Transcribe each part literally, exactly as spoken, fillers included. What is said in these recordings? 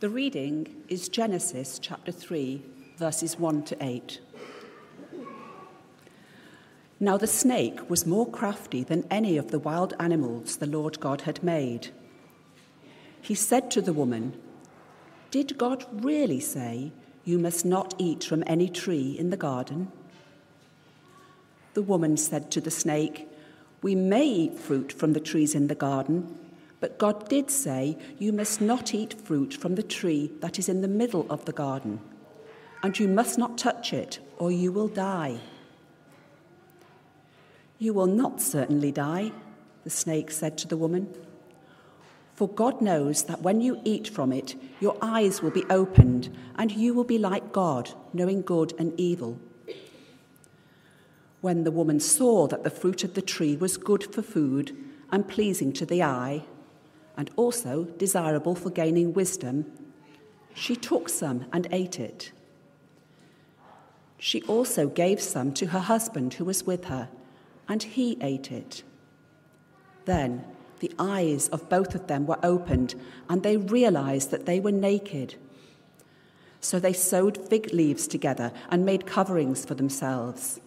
The reading is Genesis chapter three, verses one to eight. Now the snake was more crafty than any of the wild animals the Lord God had made. He said to the woman, "Did God really say you must not eat from any tree in the garden?" The woman said to the snake, "We may eat fruit from the trees in the garden, but God did say you must not eat fruit from the tree that is in the middle of the garden, and you must not touch it, or you will die." "You will not certainly die," the snake said to the woman, "for God knows that when you eat from it, your eyes will be opened, and you will be like God, knowing good and evil." When the woman saw that the fruit of the tree was good for food and pleasing to the eye, and also desirable for gaining wisdom, she took some and ate it. She also gave some to her husband who was with her, and he ate it. Then the eyes of both of them were opened, and they realized that they were naked. So they sewed fig leaves together and made coverings for themselves.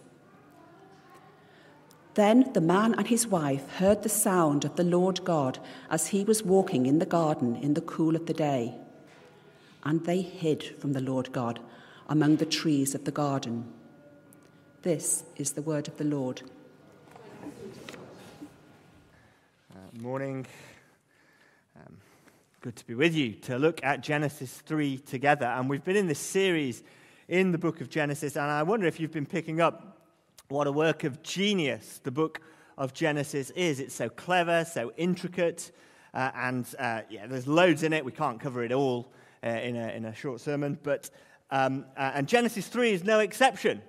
Then the man and his wife heard the sound of the Lord God as he was walking in the garden in the cool of the day, and they hid from the Lord God among the trees of the garden. This is the word of the Lord. Morning. Um, good to be with you to look at Genesis three together. And we've been in this series in the book of Genesis, and I wonder if you've been picking up what a work of genius the book of Genesis is. It's so clever, so intricate, uh, and uh, yeah, there's loads in it. We can't cover it all uh, in a, in a short sermon, but um, uh, and Genesis three is no exception.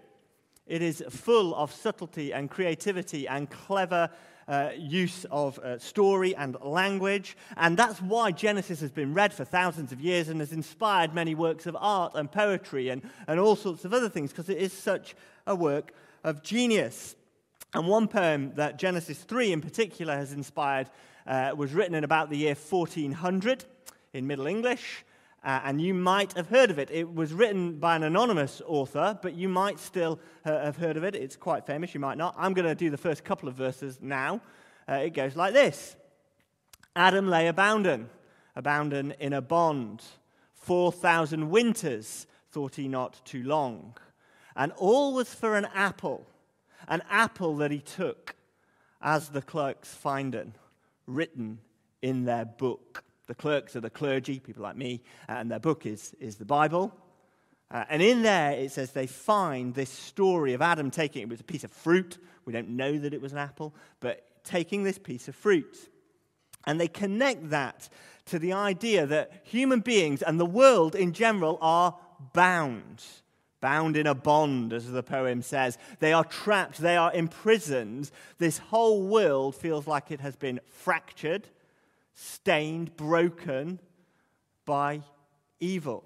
It is full of subtlety and creativity and clever Uh, use of uh, story and language, and that's why Genesis has been read for thousands of years and has inspired many works of art and poetry and, and all sorts of other things, because it is such a work of genius. And one poem that Genesis three in particular has inspired uh, was written in about the year fourteen hundred in Middle English, uh, and you might have heard of it. It was written by an anonymous author, but you might still uh, have heard of it. It's quite famous, you might not. I'm going to do the first couple of verses now. Uh, it goes like this. Adam lay abounden, abounden in a bond. Four thousand winters, thought he not too long. And all was for an apple, an apple that he took, as the clerks finden, written in their book. The clerks are the clergy, people like me, and their book is, is the Bible. Uh, and in there it says they find this story of Adam taking, it was a piece of fruit, we don't know that it was an apple, but taking this piece of fruit. And they connect that to the idea that human beings and the world in general are bound. Bound in a bond, as the poem says. They are trapped, they are imprisoned. This whole world feels like it has been fractured, stained, broken by evil.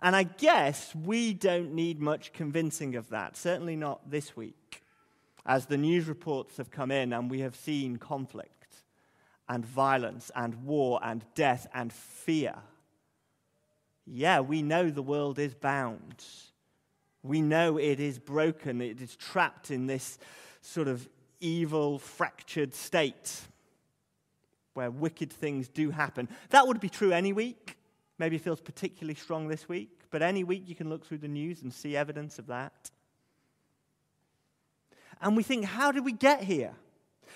And I guess we don't need much convincing of that, certainly not this week, as the news reports have come in and we have seen conflict and violence and war and death and fear. Yeah, we know the world is bound. We know it is broken. It is trapped in this sort of evil, fractured state, where wicked things do happen. That would be true any week. Maybe it feels particularly strong this week, but any week you can look through the news and see evidence of that. And we think, how did we get here?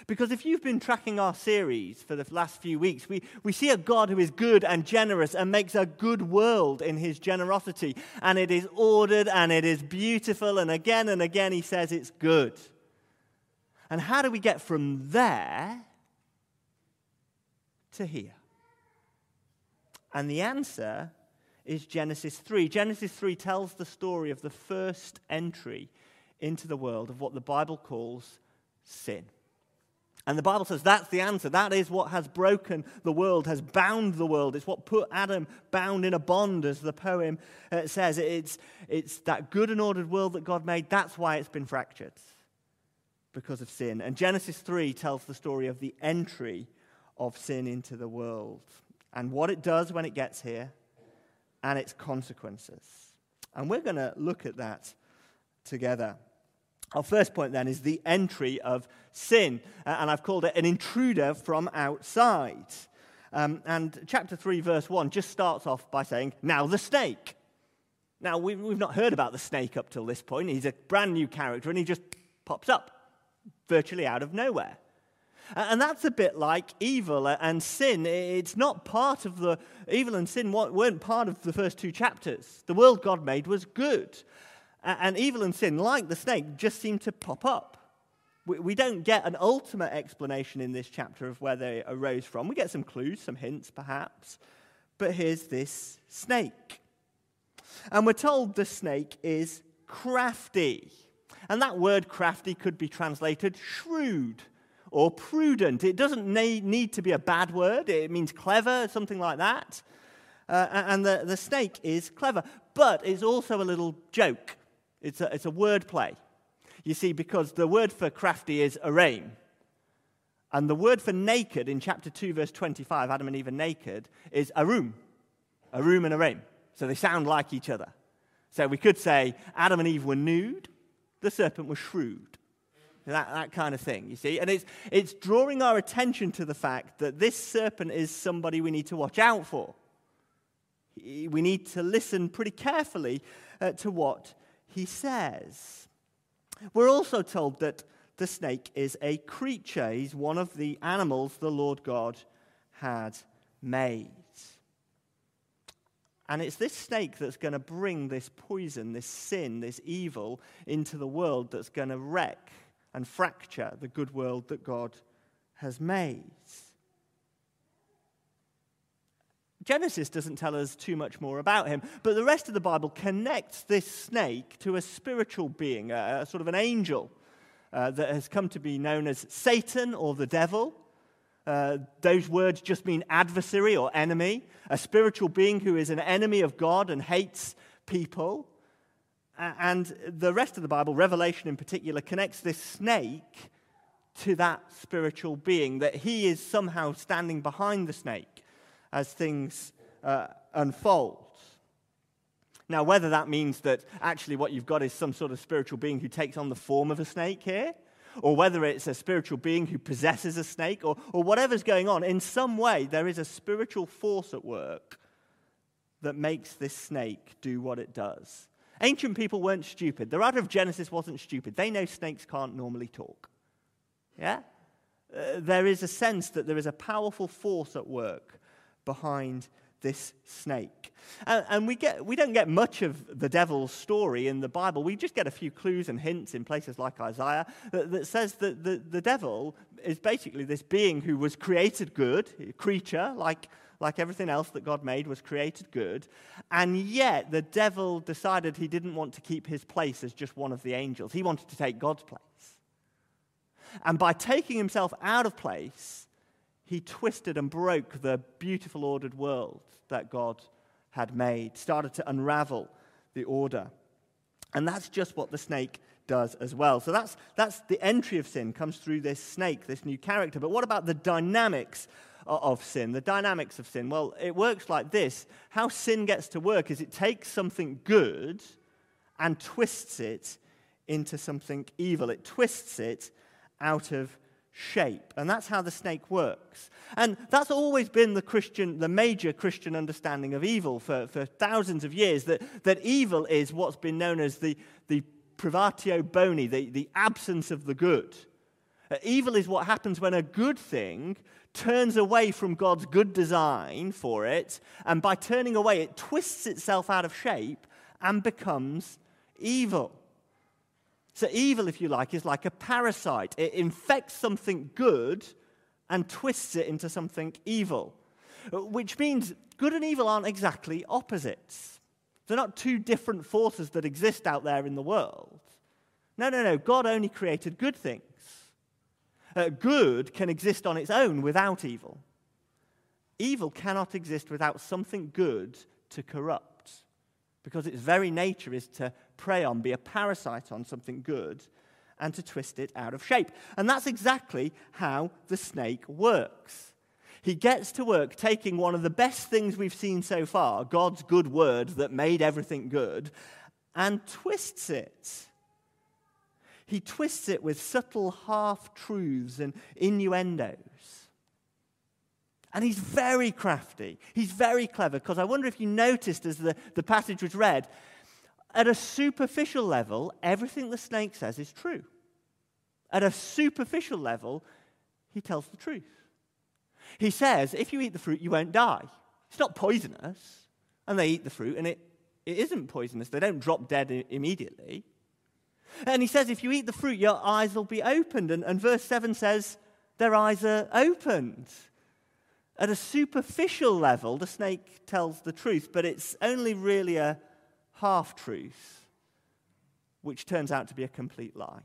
Because if you've been tracking our series for the last few weeks, we, we see a God who is good and generous and makes a good world in his generosity. And it is ordered and it is beautiful. And again and again he says it's good. And how do we get from there to here? And the answer is Genesis three. Genesis three tells the story of the first entry into the world of what the Bible calls sin. And the Bible says that's the answer. That is what has broken the world, has bound the world. It's what put Adam bound in a bond, as the poem uh, says. It's, it's that good and ordered world that God made. That's why it's been fractured, because of sin. And Genesis three tells the story of the entry of sin into the world. and what it does when it gets here, and its consequences. And we're going to look at that together. Our first point, then, is the entry of sin, and I've called it an intruder from outside. Um, and chapter three, verse one, just starts off by saying, now the snake. Now, we, we've not heard about the snake up till this point. He's a brand new character, and he just pops up, virtually out of nowhere. And that's a bit like evil and sin. It's not part of the, evil and sin weren't part of the first two chapters. The world God made was good. And evil and sin, like the snake, just seem to pop up. We don't get an ultimate explanation in this chapter of where they arose from. We get some clues, some hints perhaps. But here's this snake. And we're told the snake is crafty. And that word crafty could be translated shrewd or prudent. It doesn't need to be a bad word. It means clever, something like that. Uh, and the, the snake is clever, but it's also a little joke. It's a, it's a word play. You see, because the word for crafty is arraign. And the word for naked in chapter two, verse twenty-five, Adam and Eve are naked, is arum. Arum and arraign. So they sound like each other. So we could say Adam and Eve were nude, the serpent was shrewd. That, that kind of thing, you see. And it's, it's drawing our attention to the fact that this serpent is somebody we need to watch out for. He, we need to listen pretty carefully uh, to what he says. We're also told that the snake is a creature. He's one of the animals the Lord God had made. And it's this snake that's going to bring this poison, this sin, this evil into the world that's going to wreck and fracture the good world that God has made. Genesis doesn't tell us too much more about him, but the rest of the Bible connects this snake to a spiritual being, a, a sort of an angel uh, that has come to be known as Satan or the devil. Uh, those words just mean adversary or enemy, a spiritual being who is an enemy of God and hates people. And the rest of the Bible, Revelation in particular, connects this snake to that spiritual being, that he is somehow standing behind the snake as things uh, unfold. Now, whether that means that actually what you've got is some sort of spiritual being who takes on the form of a snake here, or whether it's a spiritual being who possesses a snake, or, or whatever's going on, in some way there is a spiritual force at work that makes this snake do what it does. Ancient people weren't stupid. The writer of Genesis wasn't stupid. They know snakes can't normally talk. Yeah? Uh, there is a sense that there is a powerful force at work behind this snake. And, and we get we don't get much of the devil's story in the Bible. We just get a few clues and hints in places like Isaiah that, that says that the, the devil is basically this being who was created good, a creature like Like everything else that God made, was created good. And yet the devil decided he didn't want to keep his place as just one of the angels. He wanted to take God's place. And by taking himself out of place, he twisted and broke the beautiful ordered world that God had made, started to unravel the order. And that's just what the snake does as well. So that's, that's the entry of sin, comes through this snake, this new character. But what about the dynamics of sin, the dynamics of sin? Well, it works like this. How sin gets to work is it takes something good and twists it into something evil. It twists it out of shape. And that's how the snake works. And that's always been the Christian, the major Christian understanding of evil for, for thousands of years, that, that evil is what's been known as the, the privatio boni, the, the absence of the good. Evil is what happens when a good thing turns away from God's good design for it, and by turning away, it twists itself out of shape and becomes evil. So evil, if you like, is like a parasite. It infects something good and twists it into something evil, which means good and evil aren't exactly opposites. They're not two different forces that exist out there in the world. No, no, no. God only created good things. Uh, good can exist on its own without evil. Evil cannot exist without something good to corrupt, because its very nature is to prey on, be a parasite on something good, and to twist it out of shape. And that's exactly how the snake works. he gets to work taking one of the best things we've seen so far, God's good word that made everything good, and twists it. He twists it with subtle half-truths and innuendos. And he's very crafty. He's very clever, because I wonder if you noticed as the, the passage was read, at a superficial level, everything the snake says is true. At a superficial level, he tells the truth. He says, if you eat the fruit, you won't die. It's not poisonous. And they eat the fruit, and it, it isn't poisonous. They don't drop dead i- immediately. And he says, if you eat the fruit, your eyes will be opened. And, and verse seven says, their eyes are opened. At a superficial level, the snake tells the truth, but it's only really a half-truth, which turns out to be a complete lie.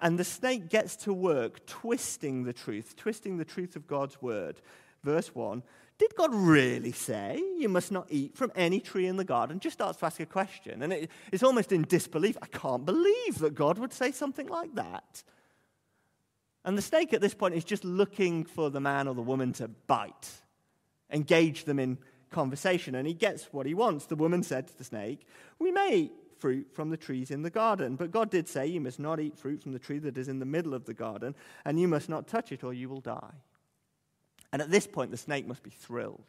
And the snake gets to work twisting the truth, twisting the truth of God's word. Verse one, did God really say you must not eat from any tree in the garden? Just starts to ask a question. And it, it's almost in disbelief. I can't believe that God would say something like that. And the snake at this point is just looking for the man or the woman to bite, engage them in conversation. And he gets what he wants. The woman said to the snake, we may eat fruit from the trees in the garden, but God did say you must not eat fruit from the tree that is in the middle of the garden, and you must not touch it or you will die. And at this point, the snake must be thrilled,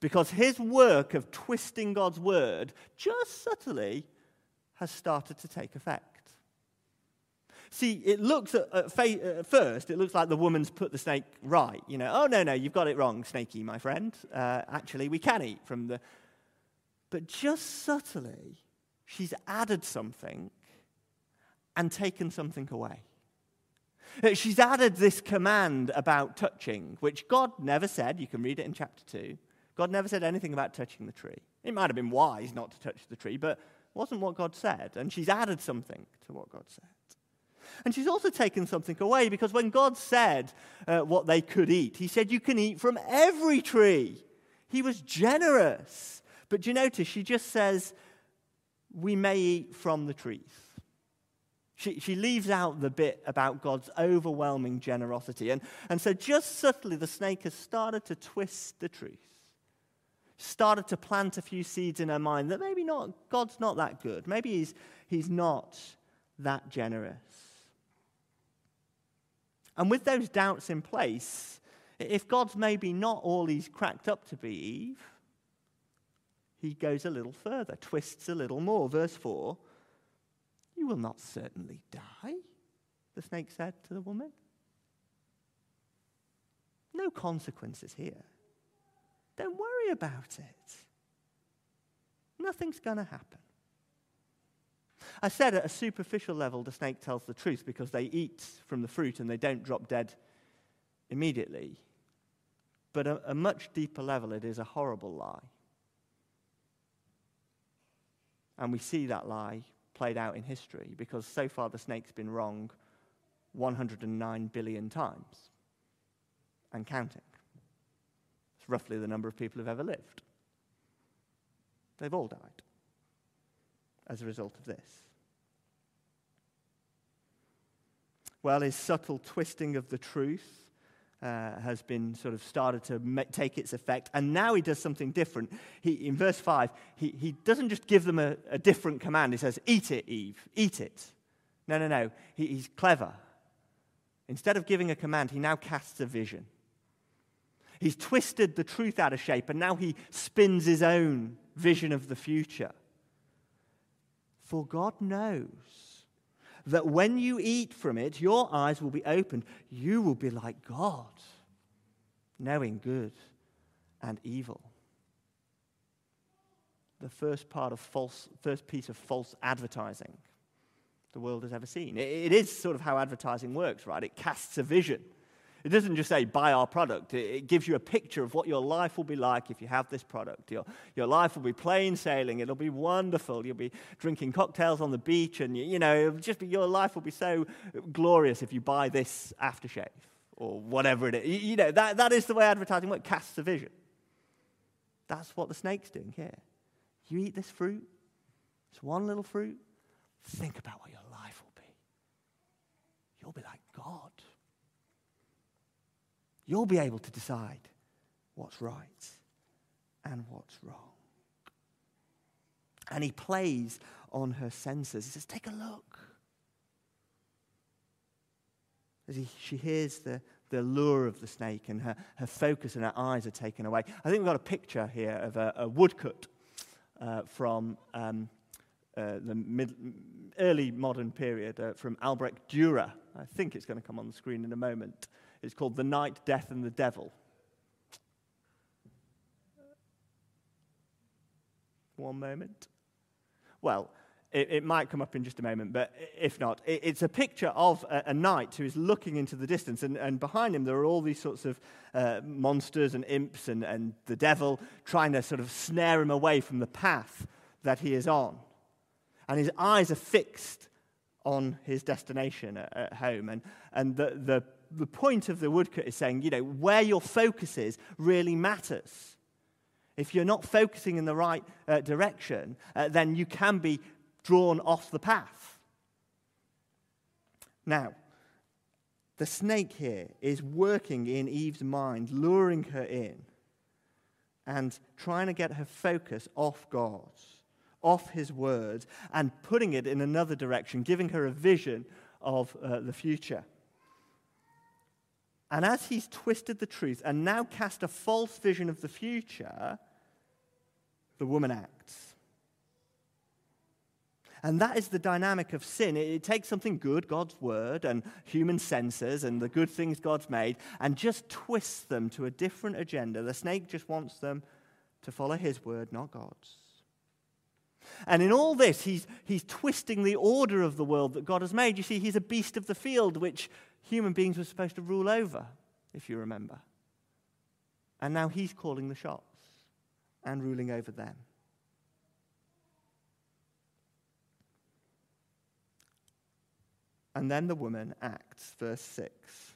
because his work of twisting God's word just subtly has started to take effect. See, it looks at, at, fa- at first, it looks like the woman's put the snake right. You know, oh, no, no, you've got it wrong, snakey, my friend. Uh, actually, we can eat from the... But just subtly, she's added something and taken something away. She's added this command about touching, which God never said. You can read it in chapter two. God never said anything about touching the tree. It might have been wise not to touch the tree, but it wasn't what God said. And she's added something to what God said. And she's also taken something away, because when God said uh, what they could eat, he said you can eat from every tree. He was generous. But do you notice, she just says, we may eat from the trees. She, she leaves out the bit about God's overwhelming generosity. And, and so just subtly, the snake has started to twist the truth, started to plant a few seeds in her mind that maybe not God's not that good. Maybe he's, he's not that generous. And with those doubts in place, if God's maybe not all he's cracked up to be, Eve, he goes a little further, twists a little more. Verse four, you will not certainly die, the snake said to the woman. No consequences here. Don't worry about it. Nothing's going to happen. I said at a superficial level, the snake tells the truth because they eat from the fruit and they don't drop dead immediately. But at a much deeper level, it is a horrible lie. And we see that lie played out in history, because so far the snake's been wrong one hundred nine billion times and counting. It's roughly the number of people who've ever lived. They've all died as a result of this. Well, his subtle twisting of the truth uh, has been sort of started to me- take its effect, and now he does something different. He, in verse five, he, he doesn't just give them a, a different command. He says, eat it, Eve, eat it. No, no, no, he, he's clever. Instead of giving a command, he now casts a vision. He's twisted the truth out of shape, and now he spins his own vision of the future. For God knows that when you eat from it, your eyes will be opened. You will be like God, knowing good and evil. The first part of false, first piece of false advertising the world has ever seen. It, it is sort of how advertising works, right? It casts a vision. It doesn't just say, buy our product. It, it gives you a picture of what your life will be like if you have this product. Your, your life will be plain sailing. It'll be wonderful. You'll be drinking cocktails on the beach. And, you, you know, it'll just be, your life will be so glorious if you buy this aftershave or whatever it is. You, you know, that, that is the way advertising works. Casts a vision. That's what the snake's doing here. You eat this fruit. It's one little fruit. Think about what your life will be. You'll be like God. You'll be able to decide what's right and what's wrong. And he plays on her senses. He says, take a look. As he, she hears the, the lure of the snake, and her, her focus and her eyes are taken away. I think we've got a picture here of a, a woodcut uh, from um, uh, the mid, early modern period, uh, from Albrecht Dürer. I think it's going to come on the screen in a moment. It's called The Night, Death and the Devil. One moment. Well, it, it might come up in just a moment, but if not, it, it's a picture of a, a knight who is looking into the distance, and, and behind him there are all these sorts of uh, monsters and imps and, and the devil trying to sort of snare him away from the path that he is on. And his eyes are fixed on his destination at, at home. And, and the, the, the point of the woodcut is saying, you know, where your focus is really matters. If you're not focusing in the right uh, direction, uh, then you can be drawn off the path. Now, the snake here is working in Eve's mind, luring her in and trying to get her focus off God, off his words, and putting it in another direction, giving her a vision of uh, the future. And as he's twisted the truth and now cast a false vision of the future, the woman acts. And that is the dynamic of sin. It, it takes something good, God's word, and human senses, and the good things God's made, and just twists them to a different agenda. The snake just wants them to follow his word, not God's. And in all this, he's, he's twisting the order of the world that God has made. You see, he's a beast of the field, which human beings were supposed to rule over, if you remember. And now he's calling the shots and ruling over them. And then the woman acts, verse six.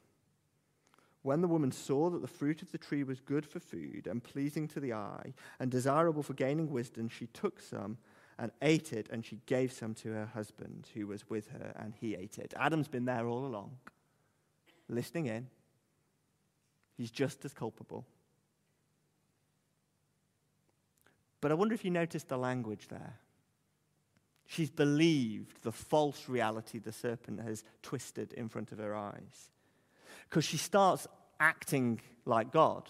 When the woman saw that the fruit of the tree was good for food and pleasing to the eye and desirable for gaining wisdom, she took some and ate it, and she gave some to her husband who was with her, and he ate it. Adam's been there all along, listening in. He's just as culpable. But I wonder if you noticed the language there. She's believed the false reality the serpent has twisted in front of her eyes, because she starts acting like God.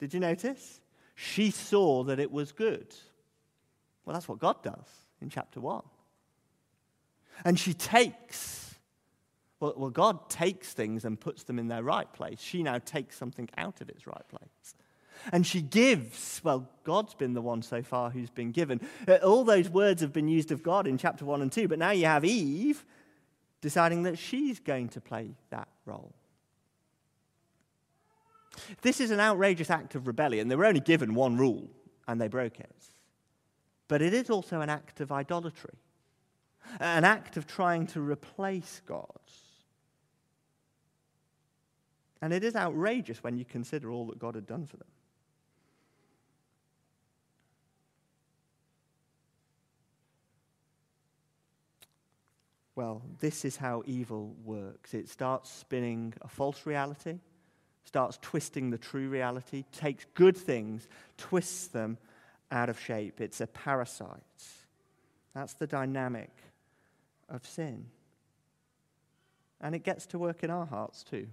Did you notice? She saw that it was good. Well, that's what God does in chapter one. And she takes, well, well, God takes things and puts them in their right place. She now takes something out of its right place. And she gives, well, God's been the one so far who's been given. All those words have been used of God in chapter one and two, but now you have Eve deciding that she's going to play that role. This is an outrageous act of rebellion. They were only given one rule, and they broke it. But it is also an act of idolatry, an act of trying to replace God. And it is outrageous when you consider all that God had done for them. Well, this is how evil works. It starts spinning a false reality, starts twisting the true reality, takes good things, twists them out of shape. It's a parasite. That's the dynamic of sin. And it gets to work in our hearts too.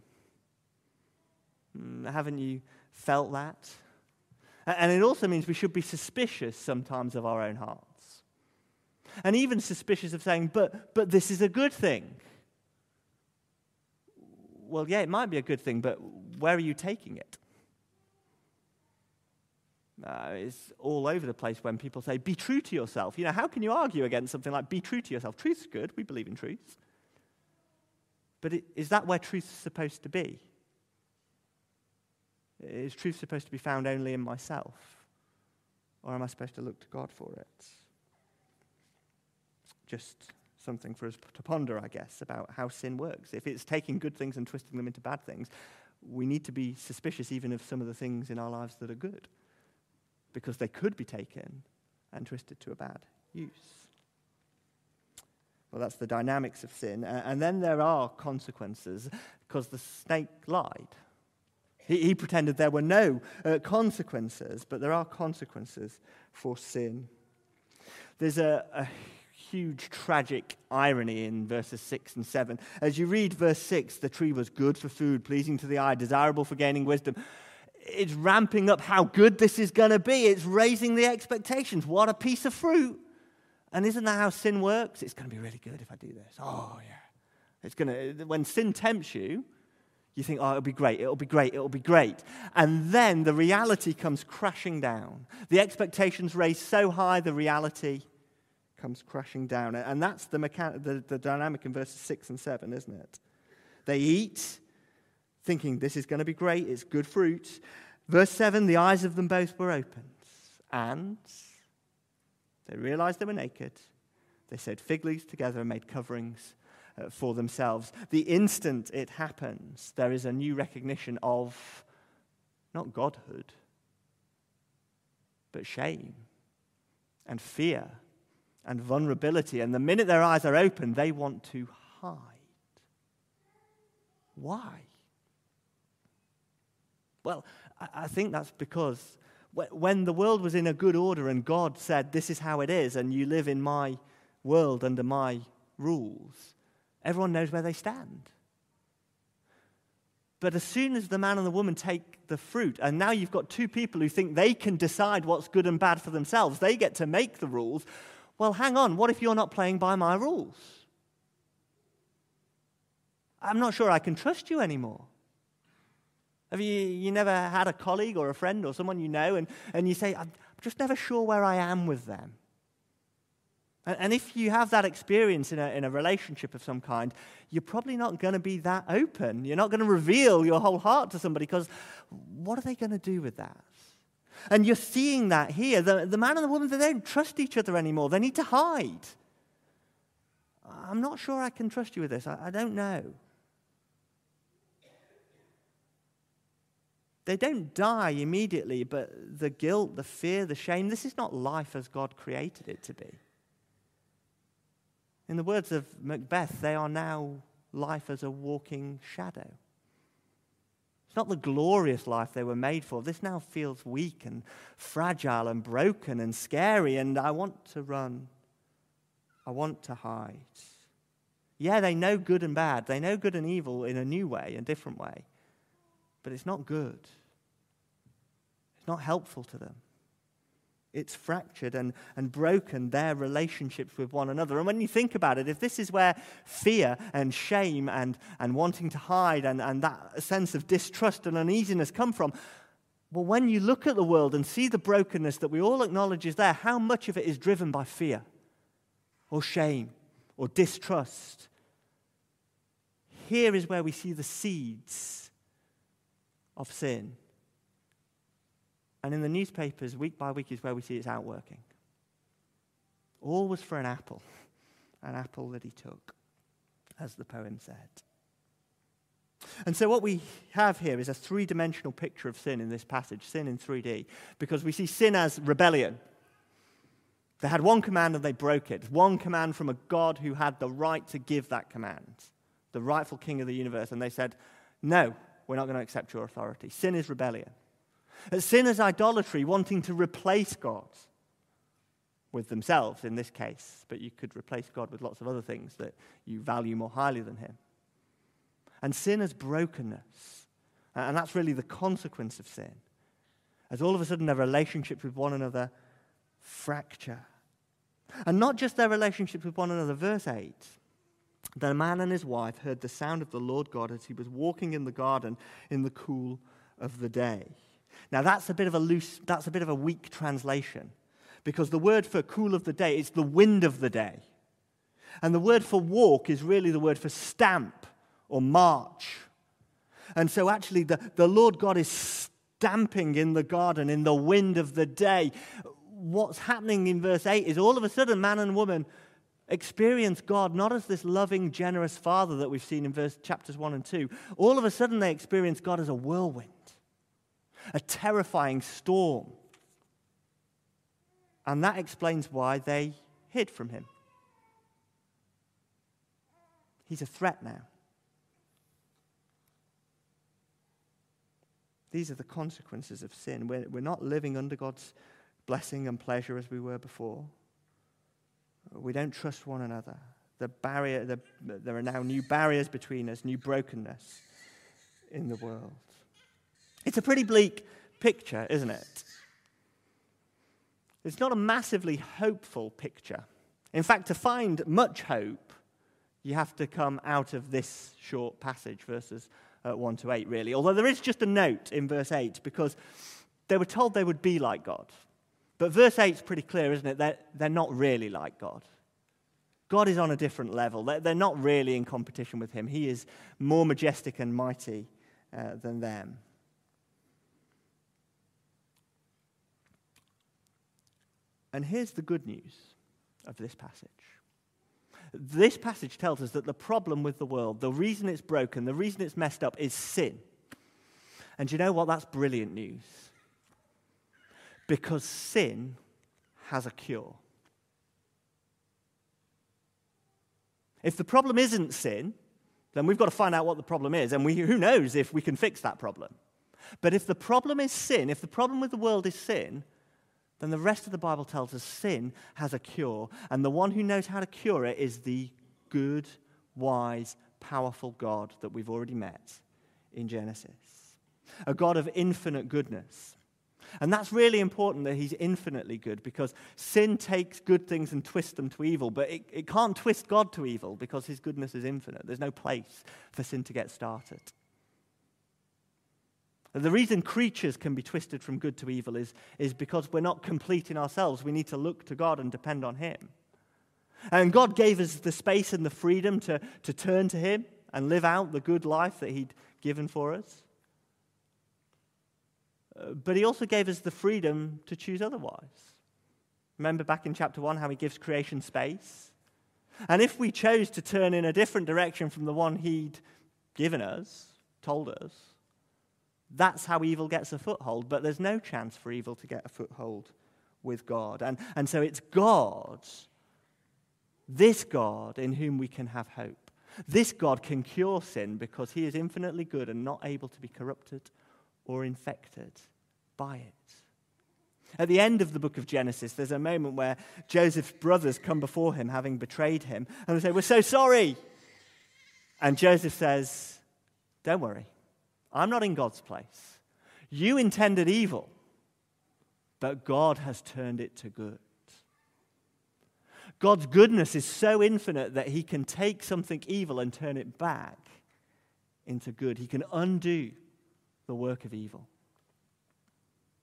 Mm, haven't you felt that? And it also means we should be suspicious sometimes of our own hearts. And even suspicious of saying, but, but this is a good thing. Well, yeah, it might be a good thing, but where are you taking it? Uh, it's all over the place when people say, be true to yourself. You know, how can you argue against something like, be true to yourself? Truth's good. We believe in truth. But it, is that where truth's supposed to be? Is truth supposed to be found only in myself? Or am I supposed to look to God for it? Just something for us to ponder, I guess, about how sin works. If it's taking good things and twisting them into bad things, we need to be suspicious even of some of the things in our lives that are good, because they could be taken and twisted to a bad use. Well, that's the dynamics of sin. And then there are consequences, because the snake lied. He, he pretended there were no uh, consequences, but there are consequences for sin. There's a, a huge tragic irony in verses six and seven. As you read verse six, the tree was good for food, pleasing to the eye, desirable for gaining wisdom. It's ramping up how good this is going to be. It's raising the expectations. What a piece of fruit. And isn't that how sin works? It's going to be really good if I do this. Oh, yeah. It's going to, when sin tempts you, you think, oh, it'll be great, it'll be great, it'll be great. And then the reality comes crashing down. The expectations raised so high, the reality comes crashing down. And that's the, mechan- the, the dynamic in verses six and seven, isn't it? They eat, thinking this is going to be great, it's good fruit. Verse seven, the eyes of them both were opened, and they realized they were naked. They sewed fig leaves together and made coverings for themselves. The instant it happens, there is a new recognition of not godhood, but shame and fear and vulnerability. And the minute their eyes are open, they want to hide. Why? Well, I think that's because when the world was in a good order and God said, this is how it is, and you live in my world under my rules, everyone knows where they stand. But as soon as the man and the woman take the fruit, and now you've got two people who think they can decide what's good and bad for themselves, they get to make the rules. Well, hang on, what if you're not playing by my rules? I'm not sure I can trust you anymore. Have you, you never had a colleague or a friend or someone you know, and, and you say, I'm just never sure where I am with them? And, and if you have that experience in a, in a relationship of some kind, you're probably not going to be that open. You're not going to reveal your whole heart to somebody, because what are they going to do with that? And you're seeing that here. The, the man and the woman, they don't trust each other anymore. They need to hide. I'm not sure I can trust you with this. I, I don't know. They don't die immediately, but the guilt, the fear, the shame, this is not life as God created it to be. In the words of Macbeth, they are now life as a walking shadow. It's not the glorious life they were made for. This now feels weak and fragile and broken and scary, and I want to run. I want to hide. Yeah, they know good and bad. They know good and evil in a new way, a different way. But it's not good. It's not helpful to them. It's fractured and, and broken their relationships with one another. And when you think about it, if this is where fear and shame and, and wanting to hide and, and that sense of distrust and uneasiness come from, well, when you look at the world and see the brokenness that we all acknowledge is there, how much of it is driven by fear or shame or distrust? Here is where we see the seeds of sin. And in the newspapers, week by week, is where we see it's outworking. All was for an apple, an apple that he took, as the poem said. And so what we have here is a three-dimensional picture of sin in this passage, sin in three D, because we see sin as rebellion. They had one command and they broke it, one command from a God who had the right to give that command, the rightful king of the universe, and they said, no, we're not going to accept your authority. Sin is rebellion. Sin is idolatry, wanting to replace God with themselves in this case. But you could replace God with lots of other things that you value more highly than him. And sin is brokenness. And that's really the consequence of sin. As all of a sudden their relationships with one another fracture. And not just their relationships with one another. Verse eight. The man and his wife heard the sound of the Lord God as he was walking in the garden in the cool of the day. Now that's a bit of a loose, that's a bit of a weak translation, because the word for cool of the day is the wind of the day. And the word for walk is really the word for stamp or march. And so actually the, the Lord God is stamping in the garden in the wind of the day. What's happening in verse eight is all of a sudden man and woman experience God not as this loving, generous father that we've seen in verse chapters one and two. All of a sudden they experience God as a whirlwind. A terrifying storm. And that explains why they hid from him. He's a threat now. These are the consequences of sin. We're, we're not living under God's blessing and pleasure as we were before. We don't trust one another. The barrier, the, there are now new barriers between us, new brokenness in the world. It's a pretty bleak picture, isn't it? It's not a massively hopeful picture. In fact, to find much hope, you have to come out of this short passage, verses uh, one to eight, really. Although there is just a note in verse eight, because they were told they would be like God. But verse eight is pretty clear, isn't it? They're, they're not really like God. God is on a different level. They're, they're not really in competition with him. He is more majestic and mighty uh, than them. And here's the good news of this passage. This passage tells us that the problem with the world, the reason it's broken, the reason it's messed up, is sin. And you know what? That's brilliant news. Because sin has a cure. If the problem isn't sin, then we've got to find out what the problem is, and we, who knows if we can fix that problem. But if the problem is sin, if the problem with the world is sin, then the rest of the Bible tells us sin has a cure, and the one who knows how to cure it is the good, wise, powerful God that we've already met in Genesis. A God of infinite goodness. And that's really important that he's infinitely good, because sin takes good things and twists them to evil, but it, it can't twist God to evil because his goodness is infinite. There's no place for sin to get started. And the reason creatures can be twisted from good to evil is, is because we're not complete in ourselves. We need to look to God and depend on him. And God gave us the space and the freedom to, to turn to him and live out the good life that he'd given for us. But he also gave us the freedom to choose otherwise. Remember back in chapter one how he gives creation space? And if we chose to turn in a different direction from the one he'd given us, told us, that's how evil gets a foothold. But there's no chance for evil to get a foothold with God. And, and so it's God, this God, in whom we can have hope. This God can cure sin because he is infinitely good and not able to be corrupted or infected by it. At the end of the book of Genesis, there's a moment where Joseph's brothers come before him, having betrayed him, and they say, "We're so sorry." And Joseph says, "Don't worry, I'm not in God's place. You intended evil, but God has turned it to good." God's goodness is so infinite that he can take something evil and turn it back into good. He can undo the work of evil.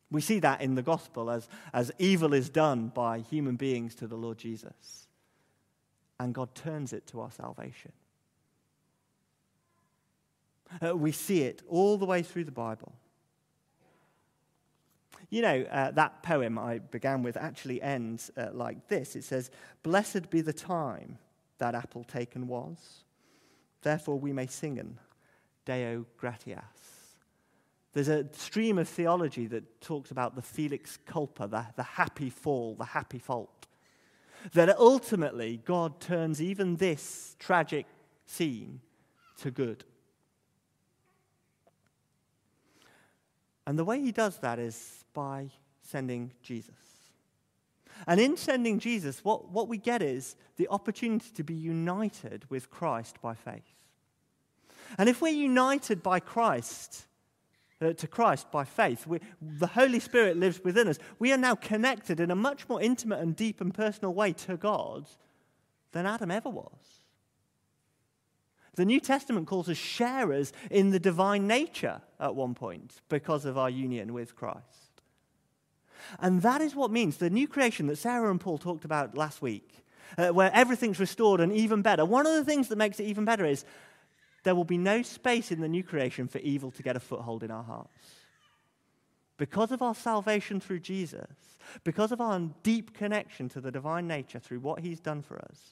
We see that in the gospel as, as evil is done by human beings to the Lord Jesus, and God turns it to our salvation. Uh, we see it all the way through the Bible. You know, uh, that poem I began with actually ends uh, like this. It says, "Blessed be the time that apple taken was, therefore we may singen Deo gratias." There's a stream of theology that talks about the felix culpa, the, the happy fall, the happy fault. That ultimately God turns even this tragic scene to good. And the way he does that is by sending Jesus. And in sending Jesus, what, what we get is the opportunity to be united with Christ by faith. And if we're united by Christ... Uh, to Christ by faith, we, the Holy Spirit lives within us. We are now connected in a much more intimate and deep and personal way to God than Adam ever was. The New Testament calls us sharers in the divine nature at one point because of our union with Christ. And that is what means the new creation that Sarah and Paul talked about last week, uh, where everything's restored and even better. One of the things that makes it even better is there will be no space in the new creation for evil to get a foothold in our hearts. Because of our salvation through Jesus, because of our deep connection to the divine nature through what he's done for us,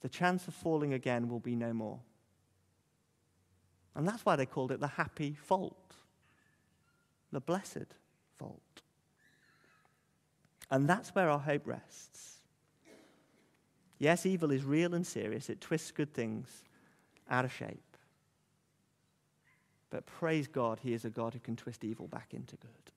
the chance of falling again will be no more. And that's why they called it the happy fault, the blessed fault. And that's where our hope rests. Yes, evil is real and serious. It twists good things out of shape. But praise God, he is a God who can twist evil back into good.